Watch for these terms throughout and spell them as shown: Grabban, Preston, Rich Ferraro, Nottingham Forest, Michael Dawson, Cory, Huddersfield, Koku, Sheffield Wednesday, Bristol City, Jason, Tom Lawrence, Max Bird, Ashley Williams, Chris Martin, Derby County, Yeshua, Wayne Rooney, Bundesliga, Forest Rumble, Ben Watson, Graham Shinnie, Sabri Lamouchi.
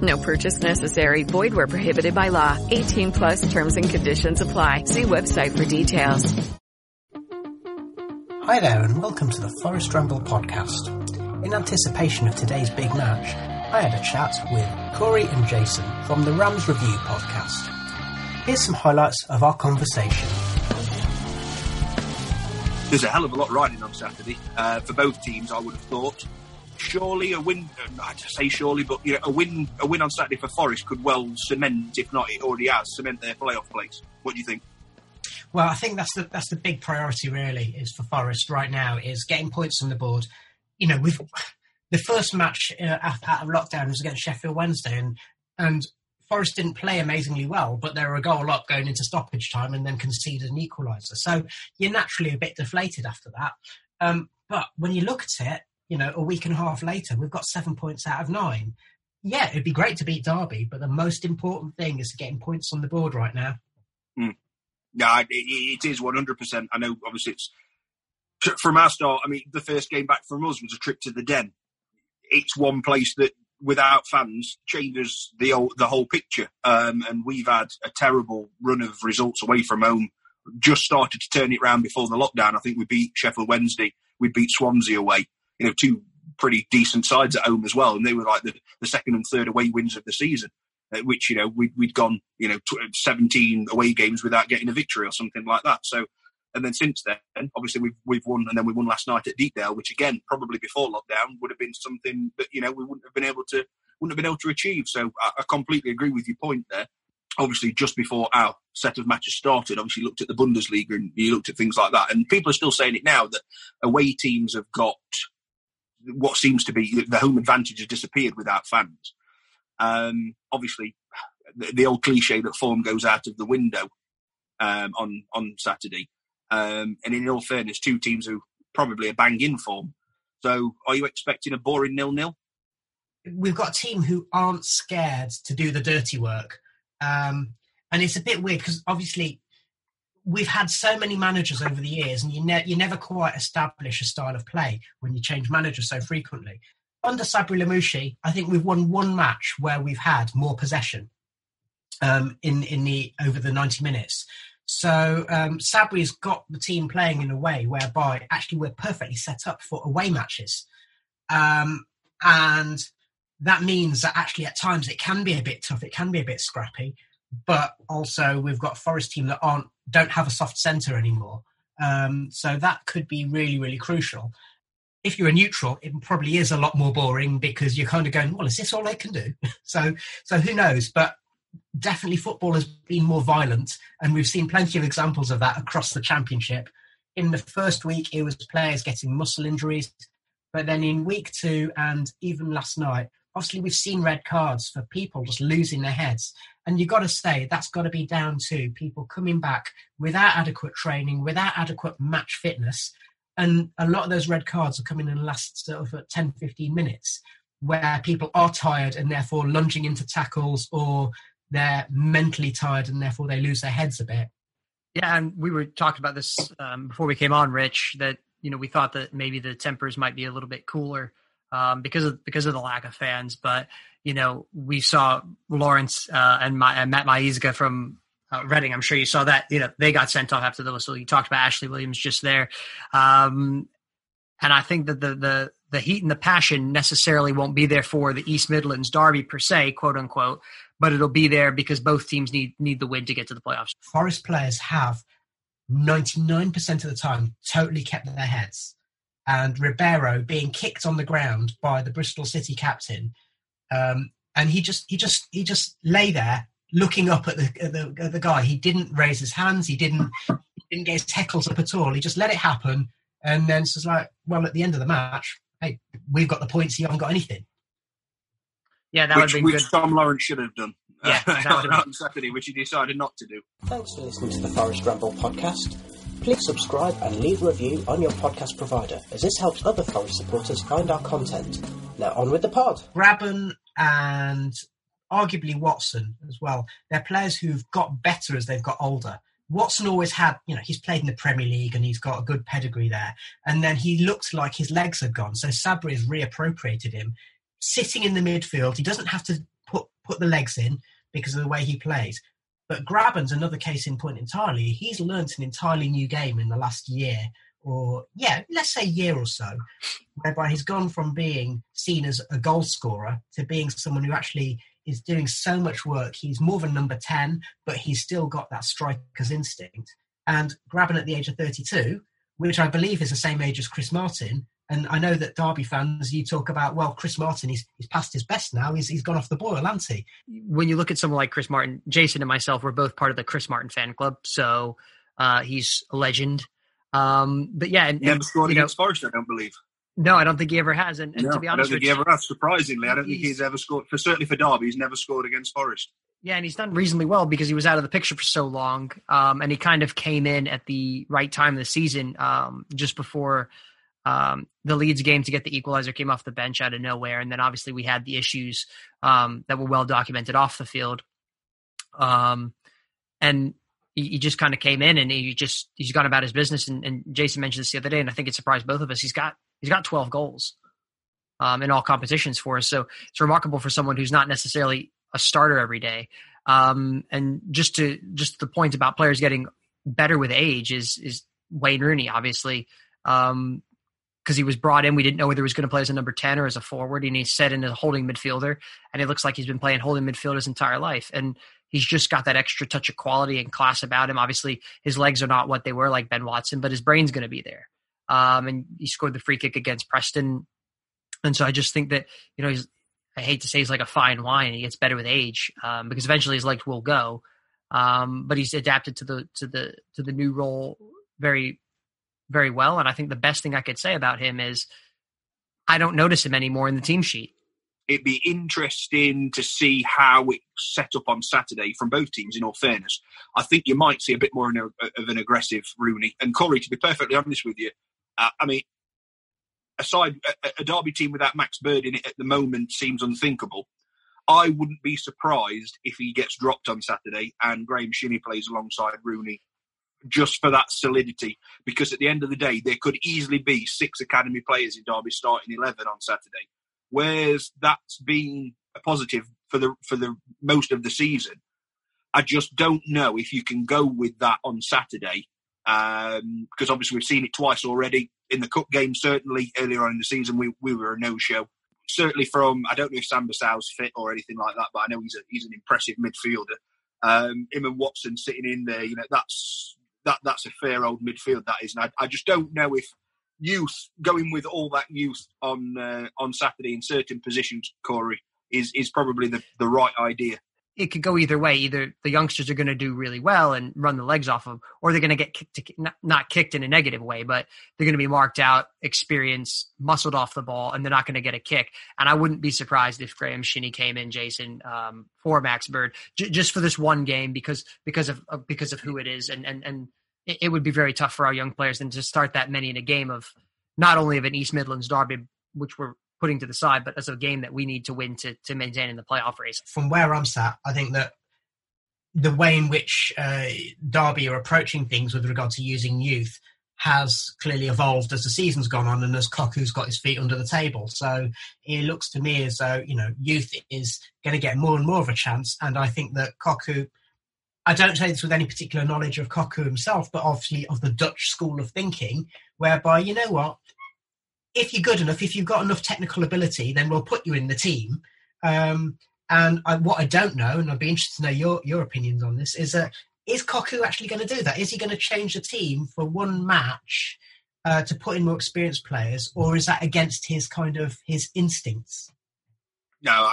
No purchase necessary. Void where prohibited by law. 18 plus terms and conditions apply. See website for details. Hi there and welcome to the Forest Rumble podcast. In anticipation of today's big match, I had a chat with Cory and Jason from the Rams Review podcast. Here's some highlights of our conversation. There's a hell of a lot riding on Saturday for both teams, I would have thought. Surely a win, I'd say surely, but you know, a win on Saturday for Forest could well cement, if not it already has, cement their playoff place. What do you think? Well, I think that's the big priority really is for Forest right now is getting points on the board. You know, with the first match out of lockdown was against Sheffield Wednesday, and Forest didn't play amazingly well, but they were a goal up going into stoppage time and then conceded an equaliser. So you're naturally a bit deflated after that. But when you look at it, you know, a week and a half later, we've got 7 points out of 9. Yeah, it'd be great to beat Derby, but the most important thing is getting points on the board right now. Mm. No, it is 100%. I know, obviously, it's from our start. I mean, the first game back from us was a trip to the Den. It's one place that, without fans, changes the whole picture. And we've had a terrible run of results away from home. Just started to turn it round before the lockdown. I think we beat Sheffield Wednesday. We beat Swansea away. You know, two pretty decent sides at home as well. And they were like the second and third away wins of the season, which, you know, we'd gone, you know, 17 away games without getting a victory or something like that. So, and then since then, obviously we've won, and then we won last night at Deepdale, which again, probably before lockdown would have been something that, you know, we wouldn't have been able to achieve. So I completely agree with your point there. Obviously, just before our set of matches started, obviously looked at the Bundesliga and you looked at things like that. And people are still saying it now that away teams have got what seems to be the home advantage has disappeared without fans. Obviously, the old cliche that form goes out of the window on Saturday. And in all fairness, two teams who probably are bang in form. So are you expecting a boring 0-0? We've got a team who aren't scared to do the dirty work. And it's a bit weird because obviously we've had so many managers over the years and you never quite establish a style of play when you change managers so frequently. Under Sabri Lamouchi, I think we've won one match where we've had more possession in the over the 90 minutes. So Sabri's got the team playing in a way whereby actually we're perfectly set up for away matches. And that means that actually at times it can be a bit tough, it can be a bit scrappy, but also we've got a Forest team that don't have a soft centre anymore. So that could be really, really crucial. If you're a neutral, it probably is a lot more boring because you're kind of going, well, is this all they can do? So who knows? But definitely football has been more violent and we've seen plenty of examples of that across the Championship. In the first week, it was players getting muscle injuries, but then in week two and even last night, obviously we've seen red cards for people just losing their heads. And you've got to say that's got to be down to people coming back without adequate training, without adequate match fitness. And a lot of those red cards are coming in the last sort of 10, 15 minutes where people are tired and therefore lunging into tackles or they're mentally tired and therefore they lose their heads a bit. Yeah, and we were talking about this before we came on, Rich, that, you know, we thought that maybe the tempers might be a little bit cooler because of the lack of fans. But, you know, we saw Lawrence and Matt Maizga from Reading. I'm sure you saw that, you know, they got sent off after the whistle. You talked about Ashley Williams just there. And I think that the heat and the passion necessarily won't be there for the East Midlands derby per se, quote unquote, but it'll be there because both teams need the win to get to the playoffs. Forest players have 99% of the time totally kept their heads. And Ribeiro being kicked on the ground by the Bristol City captain, and he just lay there looking up at the guy. He didn't raise his hands. He didn't get his tackles up at all. He just let it happen. And then it's just like, well, at the end of the match, hey, we've got the points. You haven't got anything. Yeah, that would be good. Which Tom Lawrence should have done. Yeah, on Saturday, which he decided not to do. Thanks for listening to the Forest Rumble podcast. Please subscribe and leave a review on your podcast provider, as this helps other Forest supporters find our content. Now on with the pod. Grabban and arguably Watson as well. They're players who've got better as they've got older. Watson always had, you know, he's played in the Premier League and he's got a good pedigree there. And then he looked like his legs had gone. So Sabri has reappropriated him. Sitting in the midfield, he doesn't have to put the legs in because of the way he plays. But Grabban's another case in point entirely. He's learnt an entirely new game in the last year year or so, whereby he's gone from being seen as a goal scorer to being someone who actually is doing so much work. He's more of a number 10, but he's still got that striker's instinct. And Grabban at the age of 32, which I believe is the same age as Chris Martin, and I know that Derby fans, you talk about, well, Chris Martin, he's past his best now. He's gone off the boil, hasn't he? When you look at someone like Chris Martin, Jason and myself, we're both part of the Chris Martin fan club, so he's a legend. But yeah, and, he never scored against Forest, I don't believe. No, I don't think he ever has. And no, to be honest, I don't think he ever has. Surprisingly, I don't think he's ever scored. Certainly for Derby, he's never scored against Forest. Yeah, and he's done reasonably well because he was out of the picture for so long, and he kind of came in at the right time of the season, just before. The Leeds game to get the equalizer, came off the bench out of nowhere. And then obviously we had the issues that were well documented off the field. And he just kind of came in and he's gone about his business. And Jason mentioned this the other day, and I think it surprised both of us. He's got 12 goals in all competitions for us. So it's remarkable for someone who's not necessarily a starter every day. And just the point about players getting better with age is Wayne Rooney, obviously, because he was brought in, we didn't know whether he was going to play as a number 10 or as a forward, and he's set in a holding midfielder, and it looks like he's been playing holding midfield his entire life, and he's just got that extra touch of quality and class about him. Obviously, his legs are not what they were like Ben Watson, but his brain's going to be there, and he scored the free kick against Preston, and so I just think that, you know, I hate to say he's like a fine wine, he gets better with age, because eventually his legs will go, but he's adapted to the new role very well. And I think the best thing I could say about him is I don't notice him anymore in the team sheet. It'd be interesting to see how it's set up on Saturday from both teams, in all fairness. I think you might see a bit more of an aggressive Rooney. And Cory, to be perfectly honest with you, I mean, aside, a Derby team without Max Bird in it at the moment seems unthinkable. I wouldn't be surprised if he gets dropped on Saturday and Graham Shinnie plays alongside Rooney, just for that solidity, because at the end of the day, there could easily be 6 academy players in Derby starting 11 on Saturday. Whereas that's been a positive for the most of the season. I just don't know if you can go with that on Saturday, because obviously we've seen it twice already in the cup game. Certainly earlier on in the season, we were a no-show. Certainly from, I don't know if Sam Bassau's fit or anything like that, but I know he's an impressive midfielder. Him and Watson sitting in there, you know, that's a fair old midfield, that is. And I just don't know if youth, going with all that youth on Saturday in certain positions, Cory, is probably the right idea. It could go either way. Either the youngsters are going to do really well and run the legs off of, or they're going to get kicked, not kicked in a negative way, but they're going to be marked out, experienced, muscled off the ball, and they're not going to get a kick. And I wouldn't be surprised if Graham Shinnie came in, Jason, for Max Bird, just for this one game because of who it is. And it would be very tough for our young players then to start that many in a game of not only of an East Midlands derby, which we're putting to the side, but as a game that we need to win to maintain in the playoff race. From where I'm sat, I think that the way in which Derby are approaching things with regard to using youth has clearly evolved as the season's gone on and as Koku's got his feet under the table. So it looks to me as though, you know, youth is going to get more and more of a chance. And I think that Koku, I don't say this with any particular knowledge of Koku himself, but obviously of the Dutch school of thinking, whereby, you know what, if you're good enough, if you've got enough technical ability, then we'll put you in the team. What I don't know, and I'd be interested to know your opinions on this, is that is Koku actually going to do that? Is he going to change the team for one match to put in more experienced players, or is that against his kind of his instincts? No,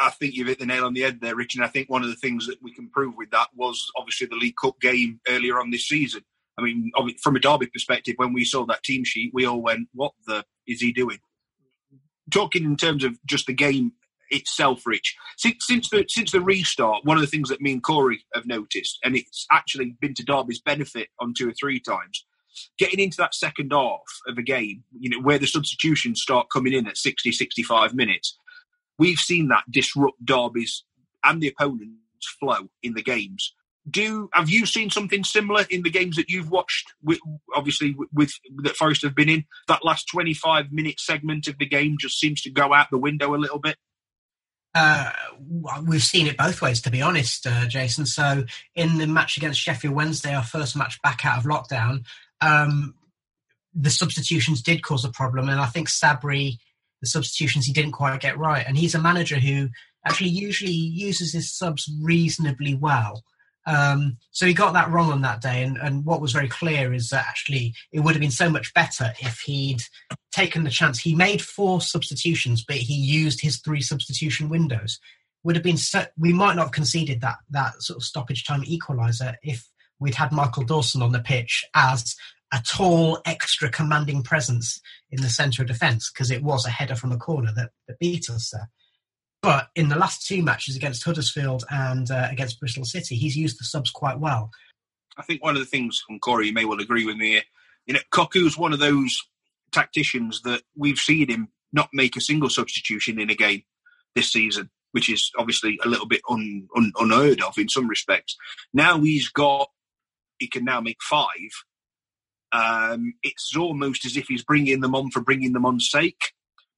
I think you've hit the nail on the head there, Rich. And I think one of the things that we can prove with that was obviously the League Cup game earlier on this season. I mean, from a Derby perspective, when we saw that team sheet, we all went, what the is he doing? Talking in terms of just the game itself, Rich. Since the restart, one of the things that me and Cory have noticed, and it's actually been to Derby's benefit on two or three times, getting into that second half of a game, you know, where the substitutions start coming in at 60, 65 minutes, we've seen that disrupt Derby's and the opponent's flow in the games. Have you seen something similar in the games that you've watched, with that Forest have been in? That last 25-minute segment of the game just seems to go out the window a little bit. We've seen it both ways, to be honest, Jason. So in the match against Sheffield Wednesday, our first match back out of lockdown, the substitutions did cause a problem. And I think Sabri, the substitutions he didn't quite get right. And he's a manager who actually usually uses his subs reasonably well. So he got that wrong on that day. And what was very clear is that actually it would have been so much better if he'd taken the chance. He made 4 substitutions, but he used his 3 substitution windows. Would have been so, we might not have conceded that sort of stoppage time equaliser if we'd had Michael Dawson on the pitch as a tall, extra commanding presence in the centre of defence, because it was a header from the corner that beat us there. But in the last 2 matches against Huddersfield and against Bristol City, he's used the subs quite well. I think one of the things, and Cory, you may well agree with me here, you know, Koku's one of those tacticians that we've seen him not make a single substitution in a game this season, which is obviously a little bit unheard of in some respects. Now he can now make 5. It's almost as if he's bringing them on for bringing them on's sake.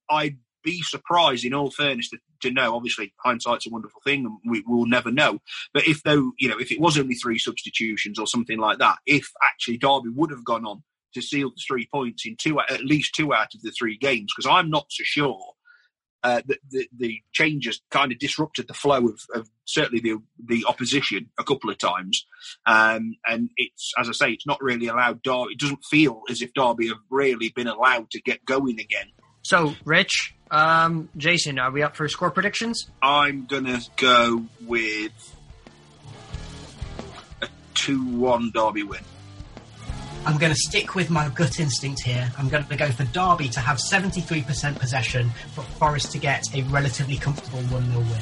I'd be surprised, in all fairness, to know. Obviously, hindsight's a wonderful thing, and we'll never know. But if it was only 3 substitutions or something like that, if actually Derby would have gone on to seal the 3 points in at least 2 out of the 3 games, because I'm not so sure that the changes kind of disrupted the flow of certainly the opposition a couple of times. And it's, as I say, it's not really allowed Derby. It doesn't feel as if Derby have really been allowed to get going again. So, Rich, Jason, are we up for score predictions? I'm going to go with a 2-1 Derby win. I'm going to stick with my gut instinct here. I'm going to go for Derby to have 73% possession, but Forest to get a relatively comfortable 1-0 win.